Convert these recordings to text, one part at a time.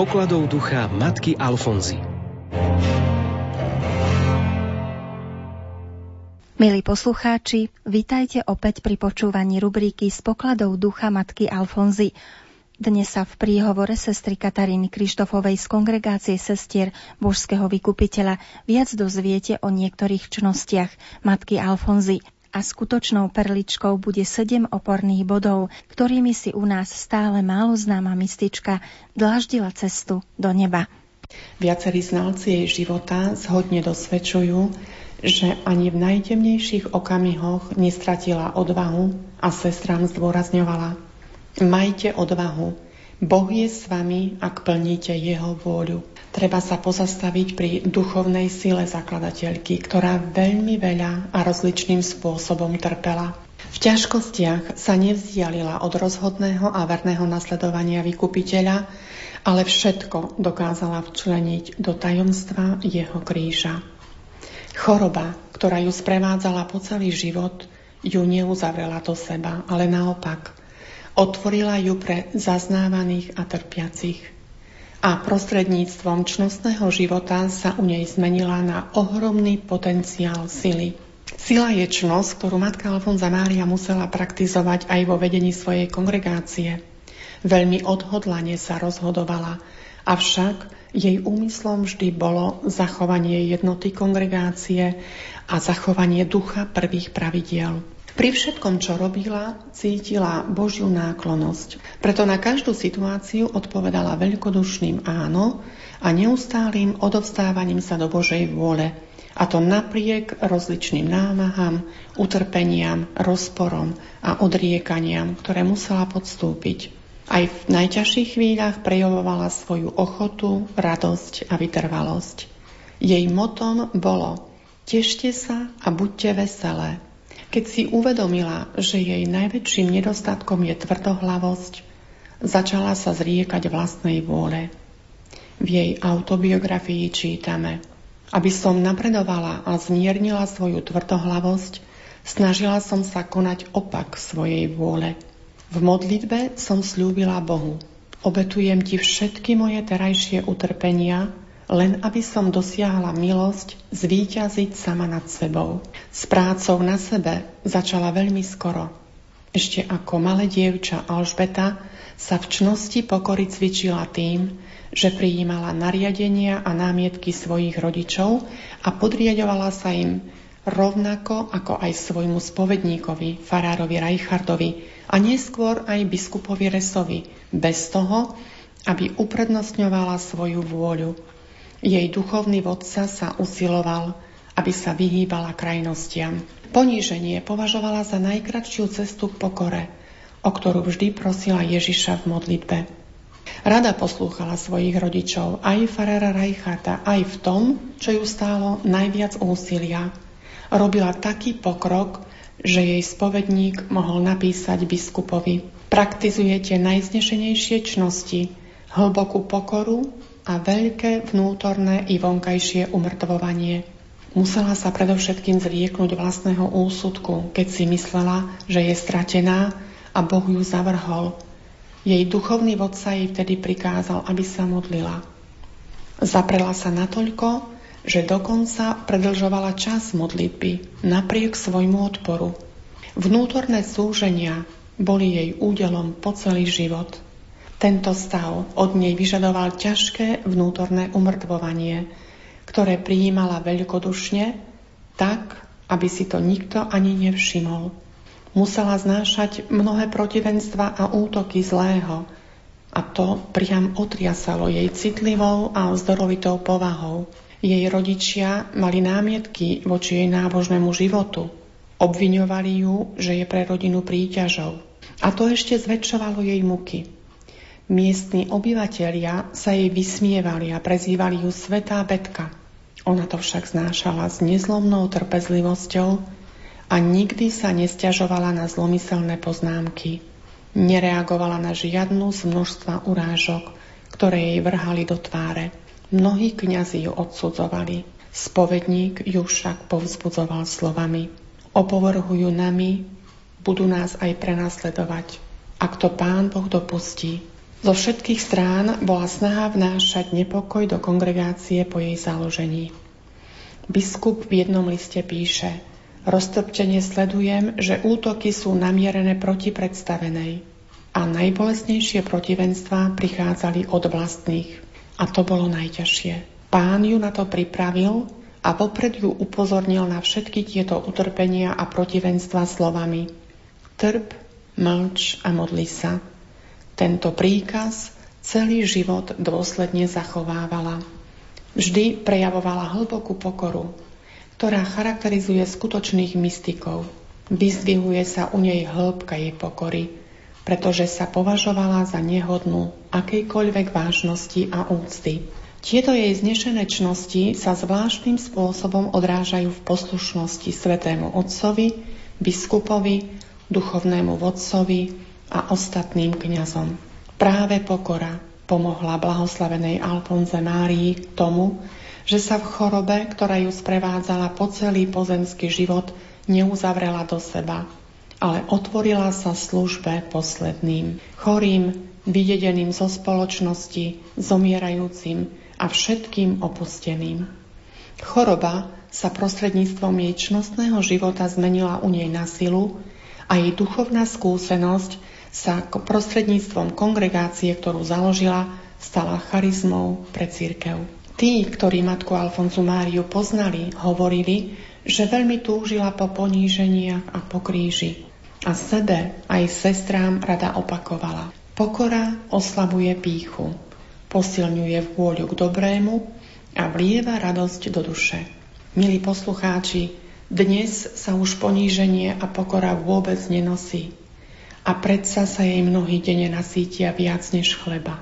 pokladov ducha Matky Alfonzy. Milí poslucháči, vítajte opäť pri počúvaní rubriky Z pokladov ducha Matky Alfonzy. Dnes sa v príhovore sestry Kataríny Krištofovej z kongregácie sestier Božského vykupiteľa viac dozviete o niektorých čnostiach Matky Alfonzy. A skutočnou perličkou bude 7 oporných bodov, ktorými si u nás stále málo známa mistička dláždila cestu do neba. Viacerí znalci jej života zhodne dosvedčujú, že ani v najtemnejších okamihoch nestratila odvahu a sestrám zdôrazňovala: majte odvahu, Boh je s vami, ak plníte jeho vôľu. Treba sa pozastaviť pri duchovnej sile zakladateľky, ktorá veľmi veľa a rozličným spôsobom trpela. V ťažkostiach sa nevzdialila od rozhodného a verného nasledovania vykupiteľa, ale všetko dokázala včleniť do tajomstva jeho kríža. Choroba, ktorá ju sprevádzala po celý život, ju neuzavrela do seba, ale naopak otvorila ju pre zaznávaných a trpiacich. A prostredníctvom čnostného života sa u nej zmenila na ohromný potenciál sily. Sila je čnosť, ktorú Matka Alfonza Mária musela praktizovať aj vo vedení svojej kongregácie. Veľmi odhodlane sa rozhodovala, avšak jej úmyslom vždy bolo zachovanie jednoty kongregácie a zachovanie ducha prvých pravidiel. Pri všetkom, čo robila, cítila Božiu náklonosť. Preto na každú situáciu odpovedala veľkodušným áno a neustálým odovzdávaním sa do Božej vôle. A to napriek rozličným námahám, utrpeniam, rozporom a odriekaniam, ktoré musela podstúpiť. Aj v najťažších chvíľach prejavovala svoju ochotu, radosť a vytrvalosť. Jej motom bolo: tešte sa a buďte veselé. Keď si uvedomila, že jej najväčším nedostatkom je tvrdohlavosť, začala sa zriekať vlastnej vôle. V jej autobiografii čítame: aby som napredovala a zmiernila svoju tvrdohlavosť, snažila som sa konať opak svojej vôle. V modlitbe som sľúbila Bohu: obetujem ti všetky moje terajšie utrpenia, len aby som dosiahla milosť zvíťaziť sama nad sebou. S prácou na sebe začala veľmi skoro. Ešte ako malé dievča Alžbeta sa v čnosti pokory cvičila tým, že prijímala nariadenia a námietky svojich rodičov a podriadovala sa im rovnako ako aj svojmu spovedníkovi, farárovi Reichardovi a neskôr aj biskupovi Resovi, bez toho, aby uprednostňovala svoju vôľu. Jej duchovný vodca sa usiloval, aby sa vyhýbala krajnostiam. Poníženie považovala za najkratšiu cestu k pokore, o ktorú vždy prosila Ježiša v modlitbe. Rada poslúchala svojich rodičov, aj farára Reicharda, aj v tom, čo ju stálo najviac úsilia. Robila taký pokrok, že jej spovedník mohol napísať biskupovi: praktizujete najznešenejšie čnosti, hlbokú pokoru a veľké vnútorné i vonkajšie umrtvovanie. Musela sa predovšetkým zrieknúť vlastného úsudku, keď si myslela, že je stratená a Boh ju zavrhol. Jej duchovný vodca jej vtedy prikázal, aby sa modlila. Zaprela sa natoľko, že dokonca predlžovala čas modlitby napriek svojmu odporu. Vnútorné súženia boli jej údelom po celý život. Tento stav od nej vyžadoval ťažké vnútorné umrtvovanie, ktoré prijímala veľkodušne, tak, aby si to nikto ani nevšimol. Musela znášať mnohé protivenstva a útoky zlého, a to priam otriasalo jej citlivou a zdorovitou povahou. Jej rodičia mali námietky voči jej nábožnému životu. Obviňovali ju, že je pre rodinu príťažou. A to ešte zväčšovalo jej muky. Miestni obyvatelia sa jej vysmievali a prezývali ju Svätá Betka. Ona to však znášala s nezlomnou trpezlivosťou a nikdy sa nesťažovala na zlomyselné poznámky. Nereagovala na žiadnu z množstva urážok, ktoré jej vrhali do tváre. Mnohí kňazi ju odsudzovali. Spovedník ju však povzbudzoval slovami: opovrhujú nami, budú nás aj prenasledovať, ak to Pán Boh dopustí. Zo všetkých strán bola snaha vnášať nepokoj do kongregácie po jej založení. Biskup v jednom liste píše: Roztrpčene sledujem, že útoky sú namierené proti predstavenej a najbolestnejšie protivenstvá prichádzali od vlastných. A to bolo najťažšie. Pán ju na to pripravil a vopred ju upozornil na všetky tieto utrpenia a protivenstva slovami: Trp, mlč a modli sa. Tento príkaz celý život dôsledne zachovávala. Vždy prejavovala hlbokú pokoru, ktorá charakterizuje skutočných mystikov. Vyzdvihuje sa u nej hĺbka jej pokory, pretože sa považovala za nehodnú akejkoľvek vážnosti a úcty. Tieto jej znešené čnosti sa zvláštnym spôsobom odrážajú v poslušnosti svätému otcovi, biskupovi, duchovnému vodcovi a ostatným kňazom. Práve pokora pomohla blahoslavenej Alfonze Márii k tomu, že sa v chorobe, ktorá ju sprevádzala po celý pozemský život, neuzavrela do seba, ale otvorila sa službe posledným, chorým, vydedeným zo spoločnosti, zomierajúcim a všetkým opusteným. Choroba sa prostredníctvom jej čnostného života zmenila u nej na silu a jej duchovná skúsenosť sa prostredníctvom kongregácie, ktorú založila, stala charizmou pre cirkev. Tí, ktorí matku Alfonzu Máriu poznali, hovorili, že veľmi túžila po poníženiach a po kríži. A sebe aj sestrám rada opakovala: Pokora oslabuje pýchu, posilňuje vôľu k dobrému a vlieva radosť do duše. Milí poslucháči, dnes sa už poníženie a pokora vôbec nenosí. A predsa sa jej mnohí denne nasýtia viac než chleba.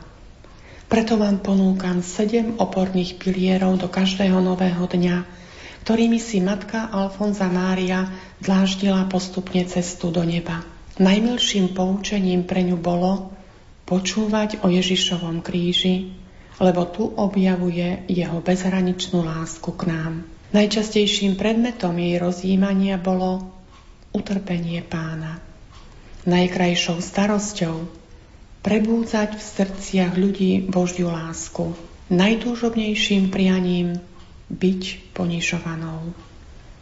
Preto vám ponúkam 7 oporných pilierov do každého nového dňa, ktorými si matka Alfonza Mária dláždila postupne cestu do neba. Najmilším poučením pre ňu bolo počúvať o Ježišovom kríži, lebo tu objavuje jeho bezhraničnú lásku k nám. Najčastejším predmetom jej rozjímania bolo utrpenie Pána. Najkrajšou starosťou prebúdzať v srdciach ľudí Božiu lásku. Najtúžobnejším prianím byť ponižovanou.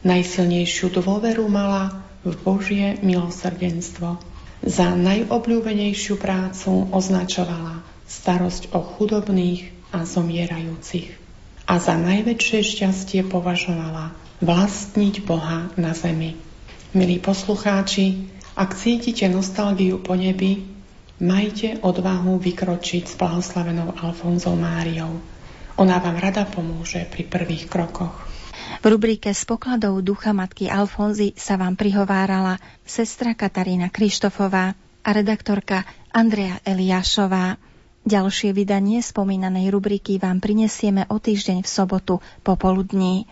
Najsilnejšiu dôveru mala v Božie milosrdenstvo. Za najobľúbenejšiu prácu označovala starosť o chudobných a zomierajúcich. A za najväčšie šťastie považovala vlastniť Boha na zemi. Milí poslucháči, ak cítite nostalgiu po nebi, majte odvahu vykročiť s blahoslavenou Alfonzou Máriou. Ona vám rada pomôže pri prvých krokoch. V rubrike Z pokladov ducha matky Alfonzy sa vám prihovárala sestra Katarína Krištofová a redaktorka Andrea Eliášová. Ďalšie vydanie spomínanej rubriky vám prinesieme o týždeň v sobotu popoludní.